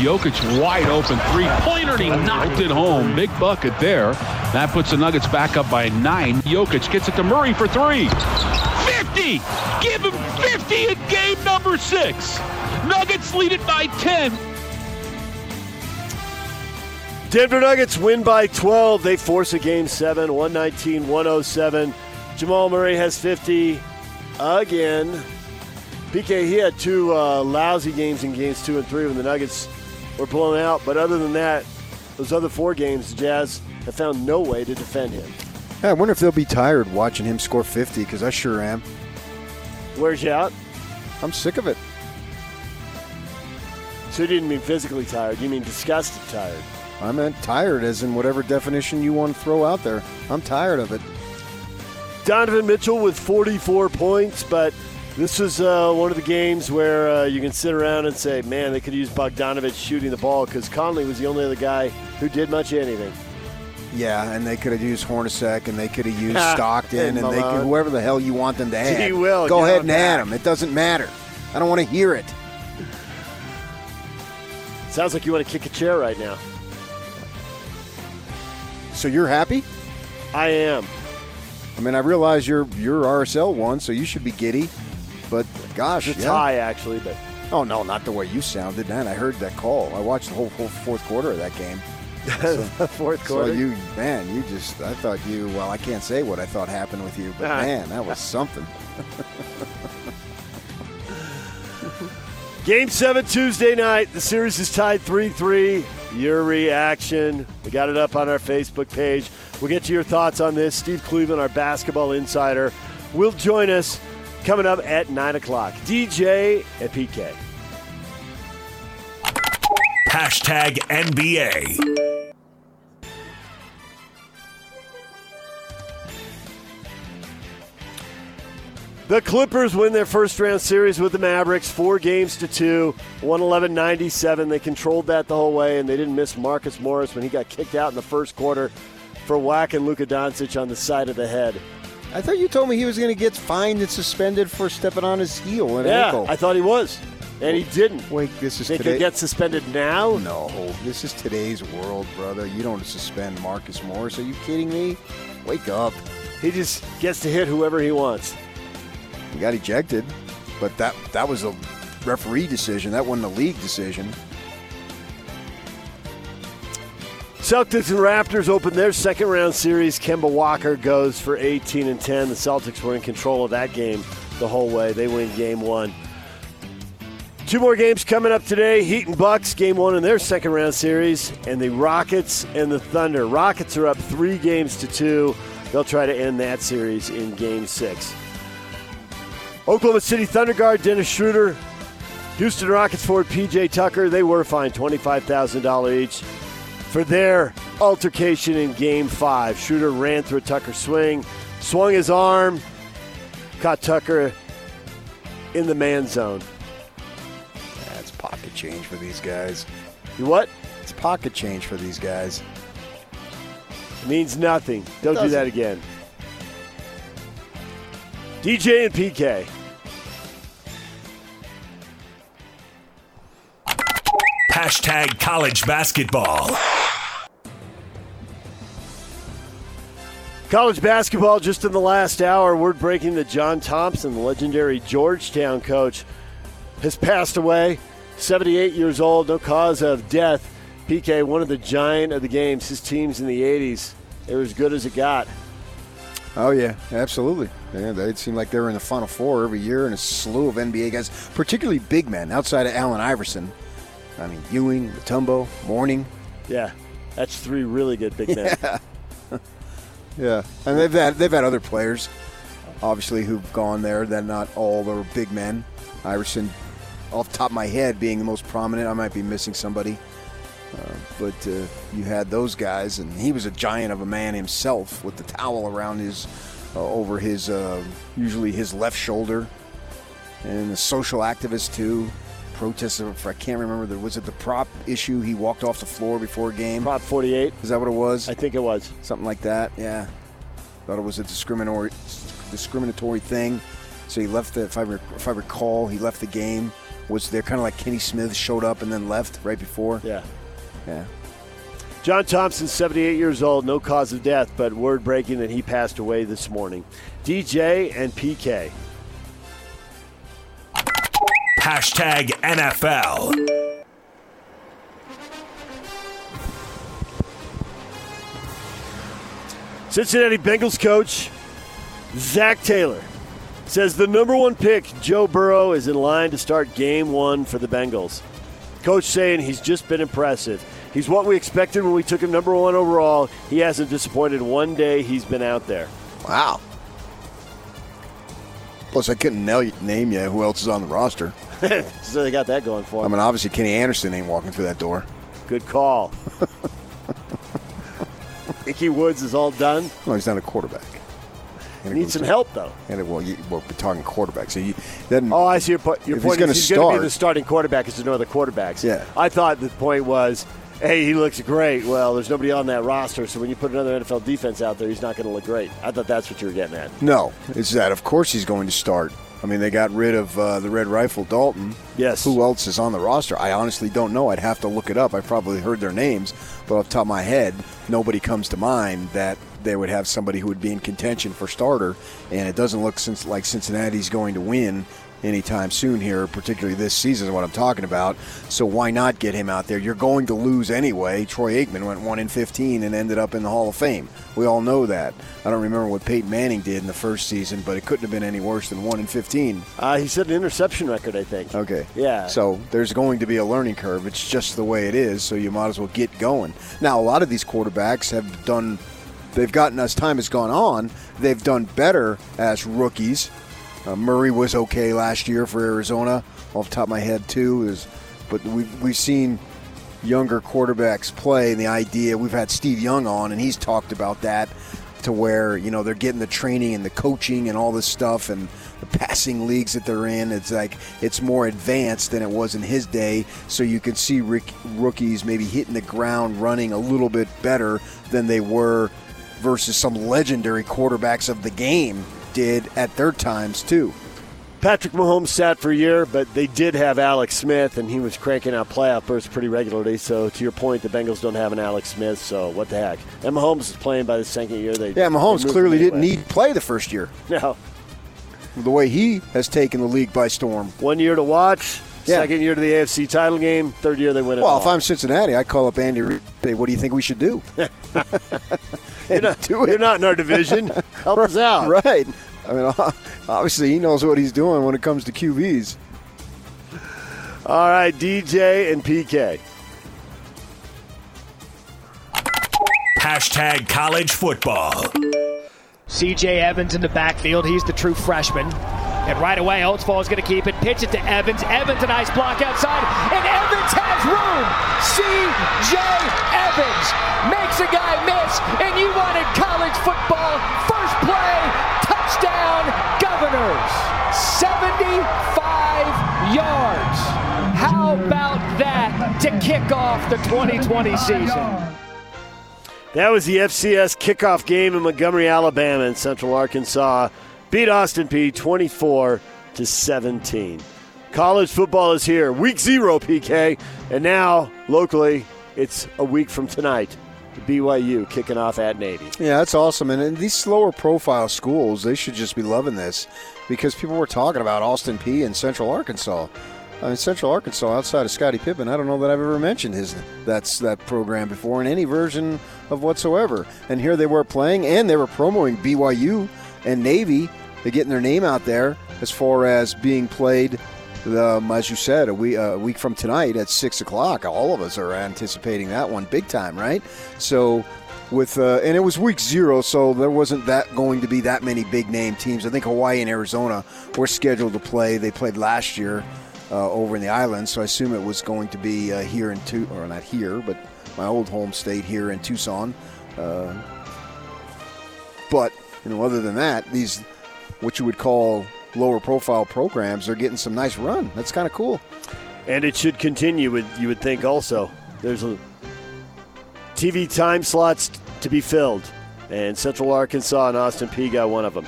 Jokic wide open three-pointer, and he knocked it home. Big bucket there. That puts the Nuggets back up by 9. Jokic gets it to Murray for 3. 50! Give him 50 in game number 6. Nuggets lead it by 10. Denver Nuggets win by 12. They force a game 7, 119-107. Jamal Murray has 50 again. PK, he had two lousy games in games 2 and 3 when the Nuggets were blown out. But other than that, those other 4 games, the Jazz have found no way to defend him. Yeah, I wonder if they'll be tired watching him score 50, because I sure am. Where's you out? I'm sick of it. So you didn't mean physically tired. You mean disgusted tired. I meant tired as in whatever definition you want to throw out there. I'm tired of it. Donovan Mitchell with 44 points, but this is one of the games where you can sit around and say, man, they could use Bogdanovich shooting the ball, because Conley was the only other guy who did much anything. Yeah, and they could have used Hornacek, and they could have used Stockton, and they could, whoever the hell you want them to add. He will. Go ahead and add them. It doesn't matter. I don't want to hear it. Sounds like you want to kick a chair right now. So you're happy? I am. I mean, I realize you're RSL one, so you should be giddy. But gosh, it's a tie actually. But oh no, not the way you sounded, man. I heard that call. I watched the whole fourth quarter of that game. So, fourth quarter. So I thought you. Well, I can't say what I thought happened with you, but man, that was something. Game 7 Tuesday night. The series is tied 3-3. Your reaction. We got it up on our Facebook page. We'll get to your thoughts on this. Steve Cleveland, our basketball insider, will join us coming up at 9 o'clock. DJ and PK. Hashtag NBA. The Clippers win their first-round series with the Mavericks, 4 games to 2, 111-97. They controlled that the whole way, and they didn't miss Marcus Morris when he got kicked out in the first quarter for whacking Luka Doncic on the side of the head. I thought you told me he was going to get fined and suspended for stepping on his heel and ankle. I thought he was, and he didn't. Wait, this is today. They could get suspended now? No, this is today's world, brother. You don't suspend Marcus Morris. Are you kidding me? Wake up. He just gets to hit whoever he wants. He got ejected, but that was a referee decision. That wasn't a league decision. Celtics and Raptors open their second-round series. Kemba Walker goes for 18 and 10. The Celtics were in control of that game the whole way. They win Game 1. 2 more games coming up today. Heat and Bucks, Game 1 in their second-round series. And the Rockets and the Thunder. Rockets are up 3 games to 2. They'll try to end that series in Game 6. Oklahoma City Thunder guard Dennis Schroeder. Houston Rockets forward P.J. Tucker. They were fined $25,000 each for their altercation in Game 5. Schroeder ran through a Tucker swing, swung his arm, caught Tucker in the man zone. That's pocket change for these guys. You what? It's pocket change for these guys. It means nothing. Don't do that again. DJ and PK. Hashtag college basketball. College basketball, just in the last hour, word breaking that John Thompson, the legendary Georgetown coach, has passed away, 78 years old, no cause of death. PK, one of the giant of the games, his teams in the 80s, they were as good as it got. Oh, yeah, absolutely. Yeah, it seemed like they were in the Final Four every year, and a slew of NBA guys, particularly big men outside of Allen Iverson. I mean, Ewing, Mutombo, Mourning. Yeah, that's 3 really good big men. Yeah. Yeah, and they've had other players, obviously, who've gone there that not all are big men. Iverson, off the top of my head, being the most prominent. I might be missing somebody. But you had those guys, and he was a giant of a man himself with the towel around his, over his, usually his left shoulder. And a social activist, too. Protested for, I can't remember, was it the prop issue? He walked off the floor before a game. Prop 48. Is that what it was? I think it was. Something like that, yeah. Thought it was a discriminatory thing. So he left the, if I recall, he left the game. Was there kind of like Kenny Smith showed up and then left right before? Yeah. Yeah. John Thompson, 78 years old, no cause of death, but word breaking that he passed away this morning. DJ and PK. Hashtag NFL. Cincinnati Bengals coach Zac Taylor says the number one pick, Joe Burrow, is in line to start game one for the Bengals. Coach saying he's just been impressive. He's what we expected when we took him number one overall. He hasn't disappointed one day he's been out there. Wow. Plus, I couldn't name you who else is on the roster. So they got that going for them. I mean, obviously, Kenny Anderson ain't walking through that door. Good call. Ickey Woods is all done. Well, he's not a quarterback. He needs some help, though. And we're talking quarterbacks. So I see your point. Your point is he's going to be the starting quarterback because there's no other quarterbacks. Yeah. I thought the point was, hey, he looks great. Well, there's nobody on that roster, so when you put another NFL defense out there, he's not going to look great. I thought that's what you were getting at. No, it's that. Of course he's going to start. I mean, they got rid of the Red Rifle, Dalton. Yes. Who else is on the roster? I honestly don't know. I'd have to look it up. I probably heard their names, but off the top of my head, nobody comes to mind that they would have somebody who would be in contention for starter, and it doesn't look like Cincinnati's going to win anytime soon here, particularly this season is what I'm talking about. So why not get him out there? You're going to lose anyway. Troy Aikman went 1-15 and ended up in the Hall of Fame. We all know that. I don't remember what Peyton Manning did in the first season, but it couldn't have been any worse than 1-15. He set an interception record, I think. Okay. Yeah. So there's going to be a learning curve. It's just the way it is, so you might as well get going. Now, a lot of these quarterbacks have done, they've gotten, as time has gone on, they've done better as rookies. Murray was okay last year for Arizona, off the top of my head, too. But we've seen younger quarterbacks play, and the idea, we've had Steve Young on, and he's talked about that, to where, you know, they're getting the training and the coaching and all this stuff and the passing leagues that they're in. It's like it's more advanced than it was in his day, so you can see rookies maybe hitting the ground running a little bit better than they were versus some legendary quarterbacks of the game did at their times, too. Patrick Mahomes sat for a year, but they did have Alex Smith, and he was cranking out playoff bursts pretty regularly. So, to your point, the Bengals don't have an Alex Smith, so what the heck. And Mahomes is playing by the second year. Mahomes clearly didn't need to play the first year. No. The way he has taken the league by storm. 1 year to watch, second year to the AFC title game, third year they win it all. Well, if I'm Cincinnati, I call up Andy Reid and say, what do you think we should do? You're not in our division. Help us out. Right. I mean, obviously he knows what he's doing when it comes to QBs. All right, DJ and PK. Hashtag college football. C.J. Evans in the backfield. He's the true freshman. And right away, Oatsfall is going to keep it. Pitch it to Evans. Evans, a nice block outside. And Evans has room. C.J. Evans makes a guy miss. And you wanted college football. First play, touchdown, Governors. 75 yards. How about that to kick off the 2020 season? That was the FCS kickoff game in Montgomery, Alabama, and Central Arkansas beat Austin Peay 24-17. College football is here. Week 0, PK. And now, locally, it's a week from tonight. BYU kicking off at Navy. Yeah, that's awesome. And these slower profile schools, they should just be loving this because people were talking about Austin Peay and Central Arkansas. I mean, Central Arkansas, outside of Scottie Pippen, I don't know that I've ever mentioned that program before in any version of whatsoever. And here they were playing, and they were promoting BYU and Navy. They're getting their name out there as far as being played, as you said, a week from tonight at 6 o'clock. All of us are anticipating that one big time, right? So and it was week 0, so there wasn't that going to be that many big-name teams. I think Hawaii and Arizona were scheduled to play. They played last year. Over in the island, so I assume it was going to be here in two, or not here, but my old home state here in Tucson. But, you know, other than that, these what you would call lower-profile programs are getting some nice run. That's kind of cool. And it should continue, you would think, also. There's a TV time slots to be filled, and Central Arkansas and Austin Peay got one of them.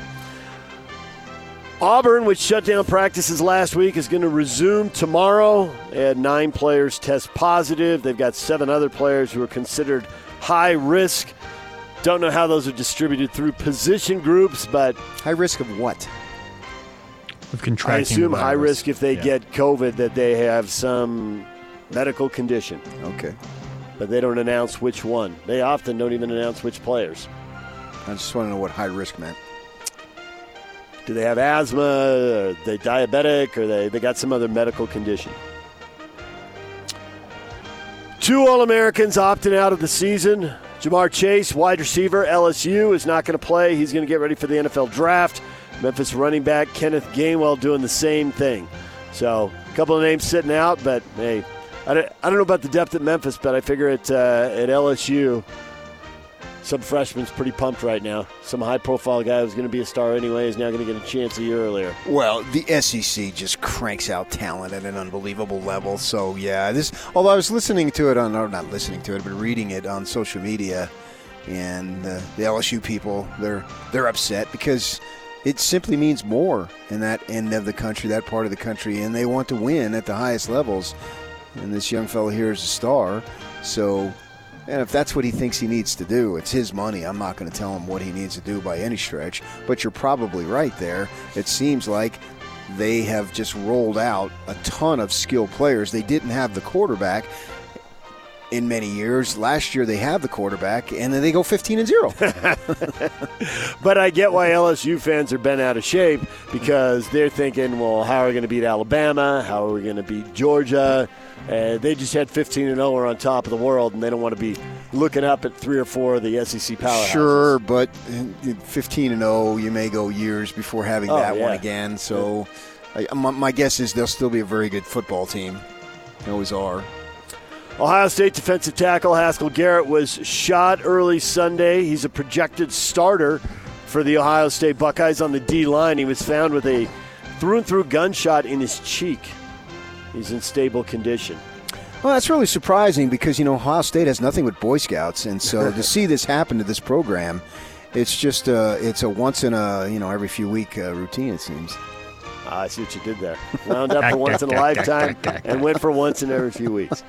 Auburn, which shut down practices last week, is going to resume tomorrow. They had 9 players test positive. They've got 7 other players who are considered high risk. Don't know how those are distributed through position groups, but... High risk of what? Of contracting. I assume high risk if they get COVID that they have some medical condition. Okay. But they don't announce which one. They often don't even announce which players. I just want to know what high risk meant. Do they have asthma? Are they diabetic? Or they got some other medical condition? 2 All-Americans opted out of the season. Jamar Chase, wide receiver, LSU, is not going to play. He's going to get ready for the NFL draft. Memphis running back Kenneth Gainwell doing the same thing. So a couple of names sitting out, but hey, I don't know about the depth at Memphis, but I figure at LSU, some freshman's pretty pumped right now. Some high-profile guy who's going to be a star anyway is now going to get a chance a year earlier. Well, the SEC just cranks out talent at an unbelievable level. So, yeah, this. Although I was listening to it on, or not listening to it, but reading it on social media, and the LSU people, they're upset because it simply means more in that end of the country, that part of the country, and they want to win at the highest levels. And this young fellow here is a star, so. And if that's what he thinks he needs to do, it's his money. I'm not going to tell him what he needs to do by any stretch. But you're probably right there. It seems like they have just rolled out a ton of skilled players. They didn't have the quarterback in many years. Last year they have the quarterback, and then they go 15-0. But I get why LSU fans are bent out of shape because they're thinking, well, how are we going to beat Alabama? How are we going to beat Georgia? They just had 15-0 are on top of the world, and they don't want to be looking up at 3 or 4 of the SEC powerhouses. Sure, but 15-0, you may go years before having one again. So my guess is they'll still be a very good football team. They always are. Ohio State defensive tackle Haskell Garrett was shot early Sunday. He's a projected starter for the Ohio State Buckeyes on the D line. He was found with a through-and-through gunshot in his cheek. He's in stable condition. Well, that's really surprising because, you know, Ohio State has nothing but Boy Scouts. And so to see this happen to this program, it's just it's a once in a, you know, every few week routine, it seems. I see what you did there. Wound up for once in a lifetime and went for once in every few weeks.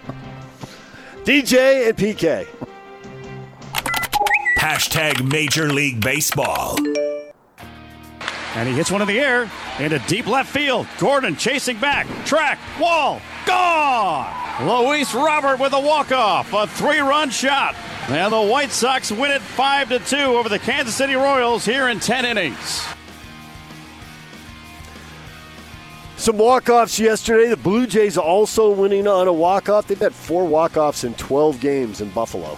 DJ and PK. # Major League Baseball. And he hits one in the air into deep left field. Gordon chasing back. Track. Wall. Gone. Luis Robert with a walk-off. A 3-run shot. And the White Sox win it 5-2 over the Kansas City Royals here in 10 innings. Some walk-offs yesterday. The Blue Jays also winning on a walk-off. They've had 4 walk-offs in 12 games in Buffalo.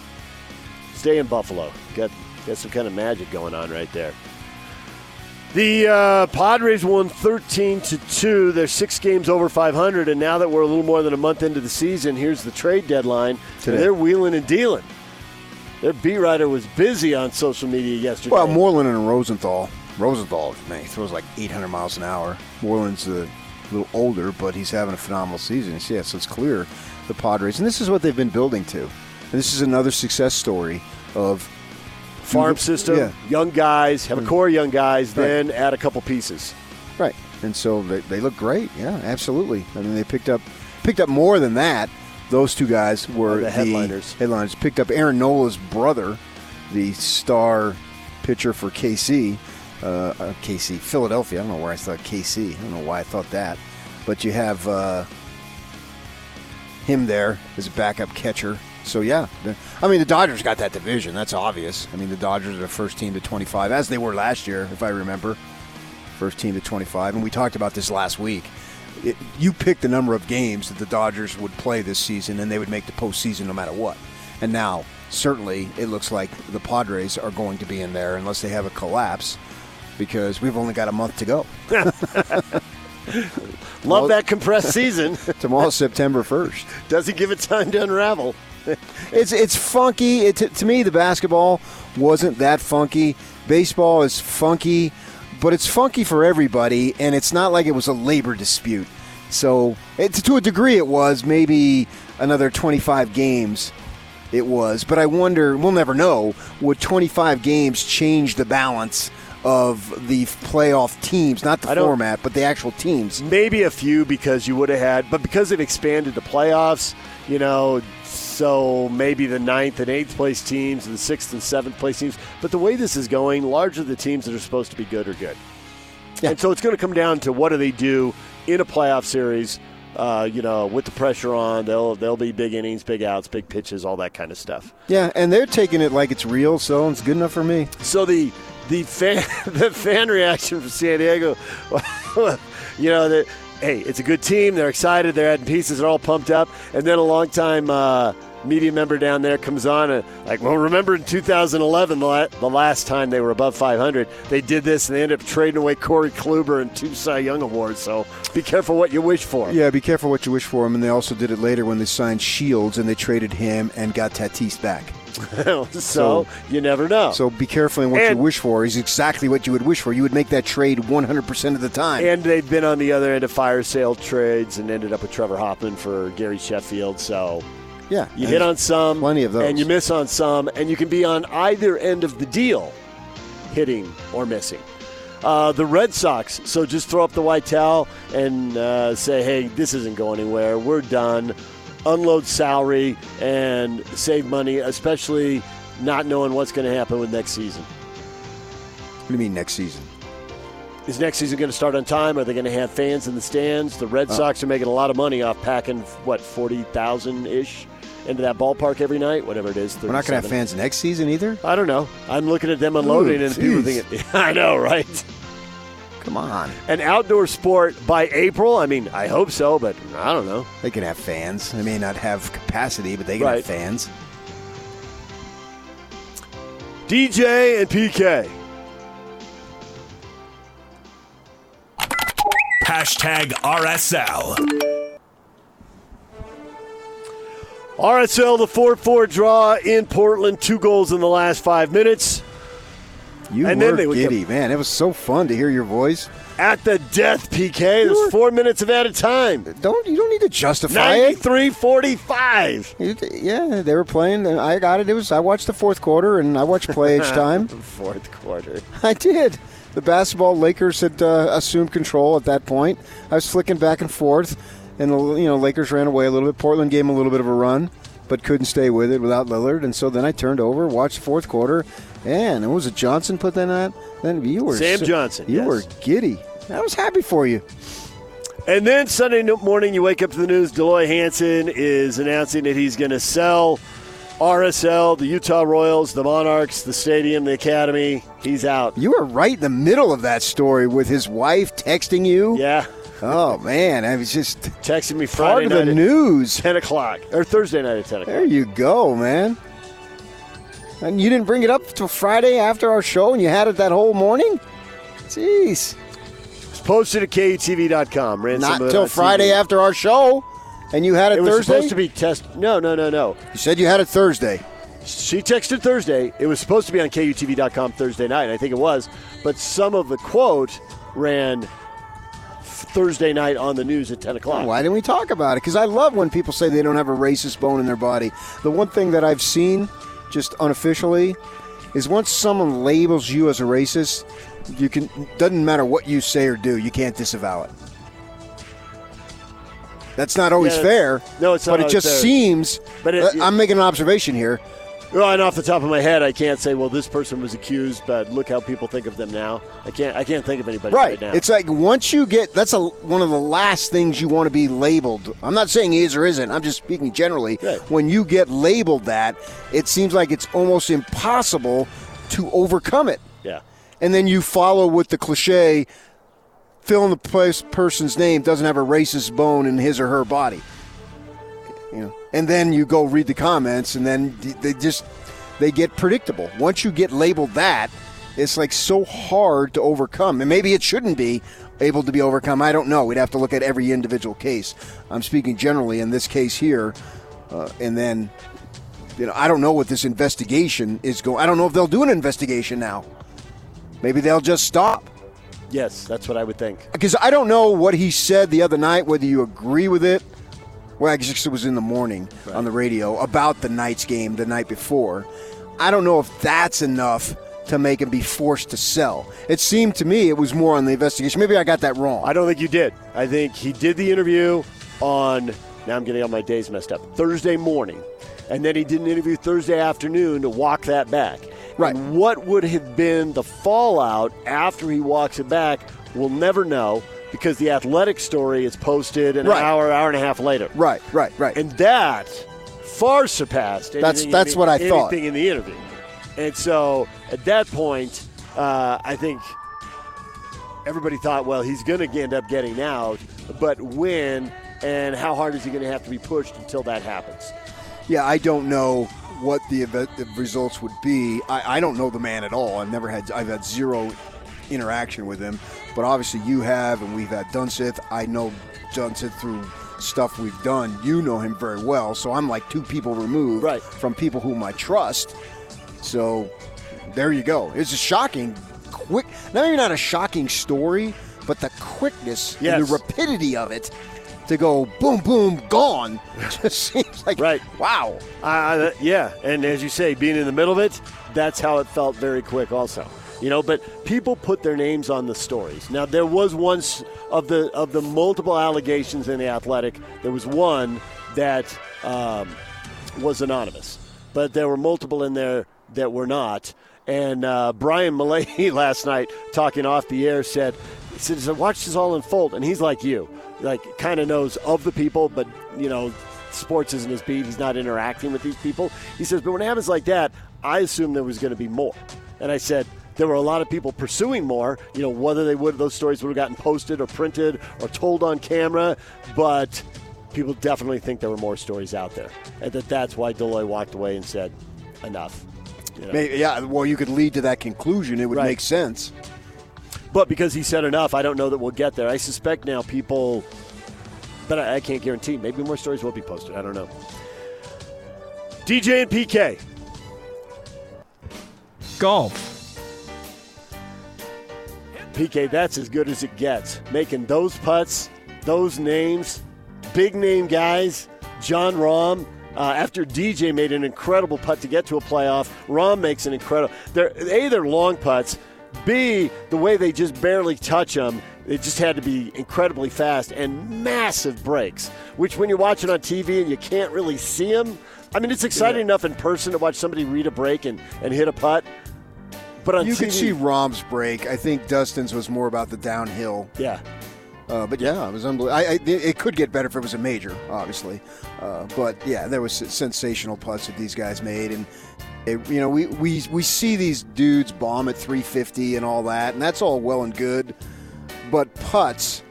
Stay in Buffalo. Got some kind of magic going on right there. The Padres won 13-2. They're 6 games over 500, and now that we're a little more than a month into the season, here's the trade deadline. Today. They're wheeling and dealing. Their beat writer was busy on social media yesterday. Well, Moreland and Rosenthal. Rosenthal, man, he throws like 800 miles an hour. Moreland's a little older, but he's having a phenomenal season. Yeah, so it's clear the Padres. And this is what they've been building to. And this is another success story of – farm system, young guys, have a core of young guys, then add a couple pieces. Right. And so they look great. Yeah, absolutely. I mean, they picked up more than that. Those 2 guys were the headliners. Picked up Aaron Nola's brother, the star pitcher for KC, Philadelphia. I don't know where I thought KC. I don't know why I thought that. But you have him there as a backup catcher. So, yeah, I mean, the Dodgers got that division. That's obvious. I mean, the Dodgers are the first team to 25, as they were last year, if I remember. First team to 25. And we talked about this last week. You pick the number of games that the Dodgers would play this season, and they would make the postseason no matter what. And now, certainly, it looks like the Padres are going to be in there unless they have a collapse because we've only got a month to go. Love that compressed season. Tomorrow's September 1st. Doesn't give it time to unravel. It's funky. To me, the basketball wasn't that funky. Baseball is funky, but it's funky for everybody, and it's not like it was a labor dispute. So to a degree it was. Maybe another 25 games it was. But I wonder, we'll never know, would 25 games change the balance of the playoff teams, not the format, but the actual teams? Maybe a few, because you would have had, but because it expanded the playoffs, you know, so maybe the 9th and 8th place teams and the 6th and 7th place teams. But the way this is going, largely the teams that are supposed to be good are good. Yeah. And so it's going to come down to what do they do in a playoff series, you know, with the pressure on. They'll be big innings, big outs, big pitches, all that kind of stuff. Yeah, and they're taking it like it's real, so it's good enough for me. So The fan reaction from San Diego, you know, that, hey, it's a good team. They're excited. They're adding pieces. They're all pumped up. And then a longtime media member down there comes on and like, well, remember in 2011, the last time they were above 500, they did this and they ended up trading away Corey Kluber and 2 Cy Young awards. So be careful what you wish for. Yeah, be careful what you wish for. And they also did it later when they signed Shields and they traded him and got Tatis back. So you never know. So be careful in what you wish for is exactly what you would wish for. You would make that trade 100% of the time. And they've been on the other end of fire sale trades and ended up with Trevor Hoffman for Gary Sheffield. So yeah, you hit on some, plenty of those, and you miss on some, and you can be on either end of the deal, hitting or missing. The Red Sox, so just throw up the white towel and say, hey, this isn't going anywhere. We're done. Unload salary and save money, especially not knowing what's going to happen with next season. What do you mean next season? Is next season going to start on time? Are they going to have fans in the stands? The Red Sox are making a lot of money off packing, what, 40,000-ish into that ballpark every night, whatever it is. We're not going to have fans next season either? I don't know. I'm looking at them unloading and people thinking, I know, right? Come on. An outdoor sport by April? I mean, I hope so, but I don't know. They can have fans. They may not have capacity, but they can have fans. DJ and PK. Hashtag RSL. RSL, the 4-4 draw in Portland. 2 goals in the last 5 minutes. You were giddy, man. It was so fun to hear your voice. At the death, PK. There's 4 minutes of added time. You don't need to justify it. 93-45. Yeah, they were playing, and I got it. I watched the fourth quarter, and I watched play-age time. Fourth quarter. I did. The basketball Lakers had assumed control at that point. I was flicking back and forth, and Lakers ran away a little bit. Portland gave them a little bit of a run, but couldn't stay with it without Lillard. And so then I turned over, watched the fourth quarter, and was it Johnson put that on? Then you were Johnson. You were giddy. I was happy for you. And then Sunday morning, you wake up to the news. Deloy Hansen is announcing that he's going to sell RSL, the Utah Royals, the Monarchs, the stadium, the academy. He's out. You were right in the middle of that story with his wife texting you. Yeah. Oh, man, I was just texting me Friday night the news. 10 o'clock, or Thursday night at 10 o'clock. There you go, man. And you didn't bring it up until Friday after our show, and you had it that whole morning? Jeez. It's posted at KUTV.com. Not until Friday after our show, and you had it Thursday? It was supposed to be No. You said you had it Thursday. She texted Thursday. It was supposed to be on KUTV.com Thursday night, I think it was. But some of the quote ran Thursday night on the news at 10 o'clock. Why didn't we talk about it? Because I love when people say they don't have a racist bone in their body. The one thing that I've seen, just unofficially, is once someone labels you as a racist, you can doesn't matter what you say or do, you can't disavow it. That's not always fair. No, it's not. But it just seems. I'm making an observation here. Well, and off the top of my head, I can't say, well, this person was accused, but look how people think of them now. I can't think of anybody right now. It's like once you get – one of the last things you want to be labeled. I'm not saying he is or isn't. I'm just speaking generally. Right. When you get labeled that, it seems like it's almost impossible to overcome it. Yeah. And then you follow with the cliche, fill in the person's name doesn't have a racist bone in his or her body. You know. And then you go read the comments, and then they get predictable. Once you get labeled that, it's like so hard to overcome. And maybe it shouldn't be able to be overcome. I don't know. We'd have to look at every individual case. I'm speaking generally in this case here, and then you know, I don't know what this investigation is going. I don't know if they'll do an investigation now. Maybe they'll just stop. Yes, that's what I would think. Because I don't know what he said the other night, whether you agree with it. Well, I guess it was in the morning on the radio about the Knights game the night before. I don't know if that's enough to make him be forced to sell. It seemed to me it was more on the investigation. Maybe I got that wrong. I don't think you did. I think he did the interview on, now I'm getting all my days messed up, Thursday morning. And then he did an interview Thursday afternoon to walk that back. Right. And what would have been the fallout after he walks it back, we'll never know, because the Athletic story is posted an hour and a half later. Right. And that far surpassed anything, that's what I thought. Anything in the interview. And so at that point, I think everybody thought, well, he's going to end up getting out, but when and how hard is he going to have to be pushed until that happens? Yeah, I don't know what the results would be. I don't know the man at all. I've had zero interaction with him, but obviously you have, and we've had Dunseth. I know Dunseth through stuff we've done. You know him very well, so I'm like two people removed from people whom I trust. So there you go. It's a shocking, quick. Now you're not a shocking story, but the quickness and the rapidity of it to go boom, boom, gone just seems like, wow. Yeah, and as you say, being in the middle of it, that's how it felt very quick also. You know, but people put their names on the stories. Now, there was one of the multiple allegations in The Athletic, there was one that was anonymous, but there were multiple in there that were not. And Brian Mullaney last night, talking off the air, said, watch this all unfold. And he's like you, like kind of knows of the people, but, you know, sports isn't his beat. He's not interacting with these people. He says, but when it happens like that, I assumed there was going to be more. And I said, there were a lot of people pursuing more, you know, whether those stories would have gotten posted or printed or told on camera, but people definitely think there were more stories out there. And that's why Deloy walked away and said, enough. You know? Maybe, yeah, well, you could lead to that conclusion. It would make sense. But because he said enough, I don't know that we'll get there. I suspect now people, but I can't guarantee. Maybe more stories will be posted. I don't know. DJ and PK. Golf. PK, that's as good as it gets. Making those putts, those names, big-name guys, John Rahm. After DJ made an incredible putt to get to a playoff, Rahm makes an incredible. They're long putts. B, the way they just barely touch them, it just had to be incredibly fast and massive breaks, which when you're watching on TV and you can't really see them, I mean, it's exciting enough in person to watch somebody read a break and hit a putt. But on you TV, could see Rahm's break. I think Dustin's was more about the downhill. Yeah. But, yeah, it was unbelievable. It could get better if it was a major, obviously. But, yeah, there was sensational putts that these guys made. And, you know, we see these dudes bomb at 350 and all that, and that's all well and good. But putts,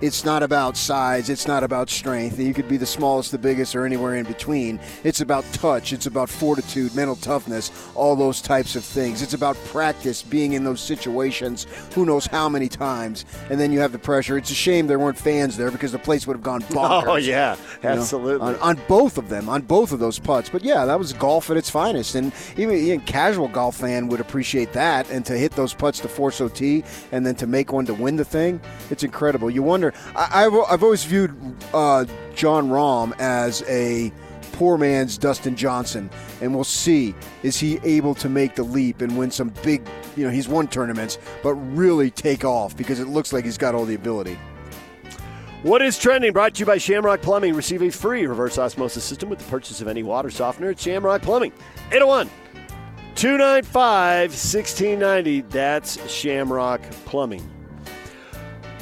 it's not about size. It's not about strength. You could be the smallest, the biggest, or anywhere in between. It's about touch. It's about fortitude, mental toughness, all those types of things. It's about practice, being in those situations who knows how many times. And then you have the pressure. It's a shame there weren't fans there because the place would have gone bonkers. Oh, yeah, absolutely. You know, on both of them, on both of those putts. But, yeah, that was golf at its finest. And even a casual golf fan would appreciate that. And to hit those putts to force OT and then to make one to win the thing, it's incredible. You wonder. I've always viewed John Rahm as a poor man's Dustin Johnson, and we'll see, is he able to make the leap and win some big, you know, he's won tournaments, but really take off because it looks like he's got all the ability. What is trending? Brought to you by Shamrock Plumbing. Receive a free reverse osmosis system with the purchase of any water softener at Shamrock Plumbing. 801-295-1690. That's Shamrock Plumbing.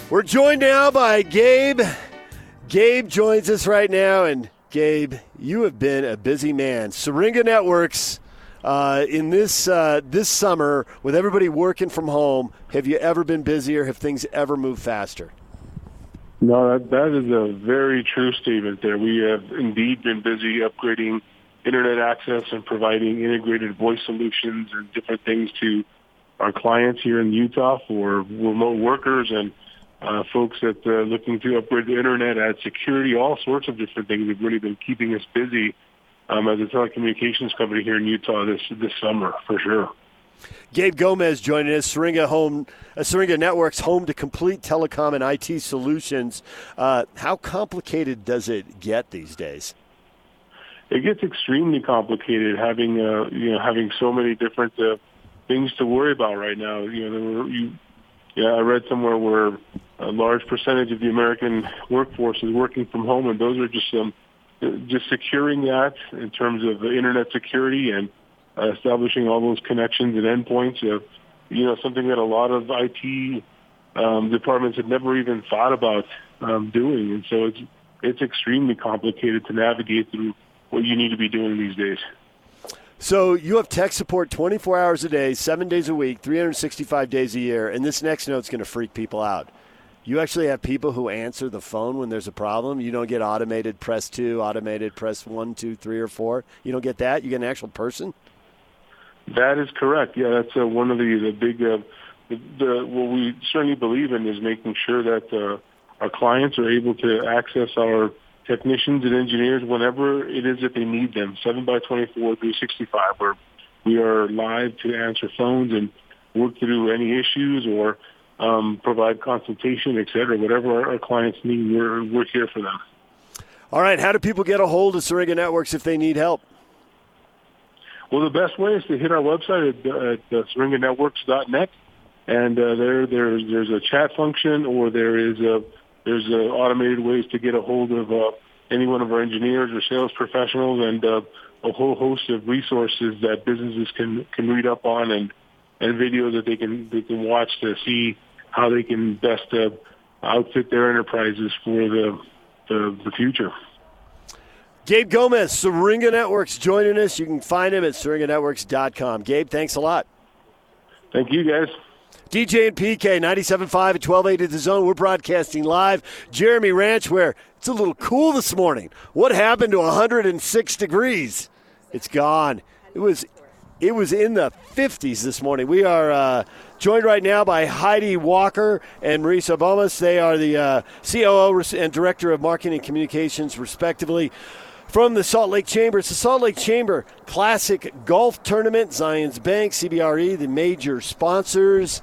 We're joined now by Gabe. Gabe joins us right now, and Gabe, you have been a busy man. Syringa Networks, in this summer, with everybody working from home, have you ever been busier? Have things ever moved faster? No, that is a very true statement there. We have indeed been busy upgrading internet access and providing integrated voice solutions and different things to our clients here in Utah for remote workers and folks that are looking to upgrade the internet, add security, all sorts of different things have really been keeping us busy as a telecommunications company here in Utah this summer for sure. Gabe Gomez joining us, Syringa Networks, home to complete telecom and IT solutions. How complicated does it get these days? It gets extremely complicated having so many different things to worry about right now. I read somewhere where a large percentage of the American workforce is working from home, and those are just securing that in terms of the internet security and establishing all those connections and endpoints of, something that a lot of IT departments had never even thought about doing. And so it's extremely complicated to navigate through what you need to be doing these days. So you have tech support 24 hours a day, 7 days a week, 365 days a year, and this next note's going to freak people out. You actually have people who answer the phone when there's a problem. You don't get automated press 2, automated press 1, 2, 3, or 4. You don't get that? You get an actual person? That is correct. Yeah, that's one of the big what we certainly believe in is making sure that our clients are able to access our technicians and engineers whenever it is that they need them, 7/24, 365, where we are live to answer phones and work through any issues or provide consultation, et cetera. Whatever our clients need, we're here for them. All right. How do people get a hold of Syringa Networks if they need help? Well, the best way is to hit our website at syringanetworks.net, and there's a chat function, or there's automated ways to get a hold of any one of our engineers or sales professionals, and a whole host of resources that businesses can read up on and videos that they can watch to see how they can best outfit their enterprises for the future. Gabe Gomez, Syringa Networks, joining us. You can find him at syringanetworks.com. Gabe, thanks a lot. Thank you, guys. DJ and PK, 97.5 at 1280 at The Zone. We're broadcasting live. Jeremy Ranch, where it's a little cool this morning. What happened to 106 degrees? It's gone. It was in the 50s this morning. We are joined right now by Heidi Walker and Marisa Bomas. They are the COO and Director of Marketing and Communications, respectively, from the Salt Lake Chamber. It's the Salt Lake Chamber Classic Golf Tournament. Zions Bank, CBRE, the major sponsors.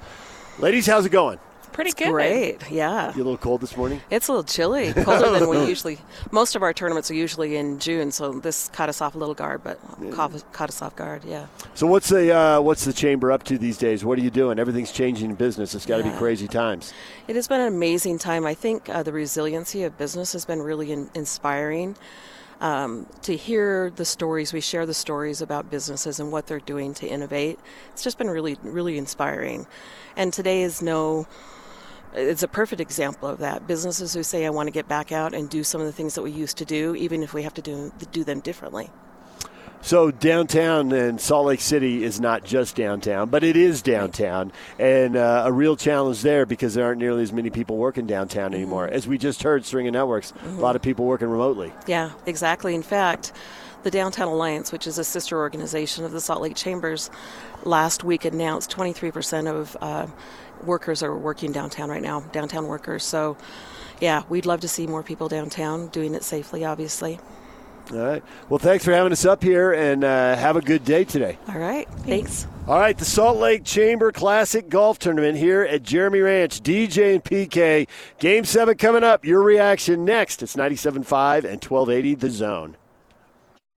Ladies, how's it going? Pretty good. Great, yeah. You a little cold this morning? It's a little chilly, colder than we usually. Most of our tournaments are usually in June, so this caught us off a little guard, but caught us off guard, yeah. So what's the chamber up to these days? What are you doing? Everything's changing in business. It's got to be crazy times. It has been an amazing time. I think the resiliency of business has been really inspiring. To hear the stories, we share the stories about businesses and what they're doing to innovate. It's just been really, really inspiring. And today it's a perfect example of that. Businesses who say, I want to get back out and do some of the things that we used to do, even if we have to do them differently. So downtown and Salt Lake City is not just downtown, but it is downtown, and a real challenge there because there aren't nearly as many people working downtown anymore. As we just heard, Syringa Networks, a lot of people working remotely. Yeah, exactly. In fact, the Downtown Alliance, which is a sister organization of the Salt Lake Chambers, last week announced 23% of workers are working downtown right now, downtown workers. So, yeah, we'd love to see more people downtown doing it safely, obviously. All right. Well, thanks for having us up here, and have a good day today. All right. Thanks. All right. The Salt Lake Chamber Classic Golf Tournament here at Jeremy Ranch. DJ and PK. Game 7 coming up. Your reaction next. It's 97.5 and 1280 The Zone.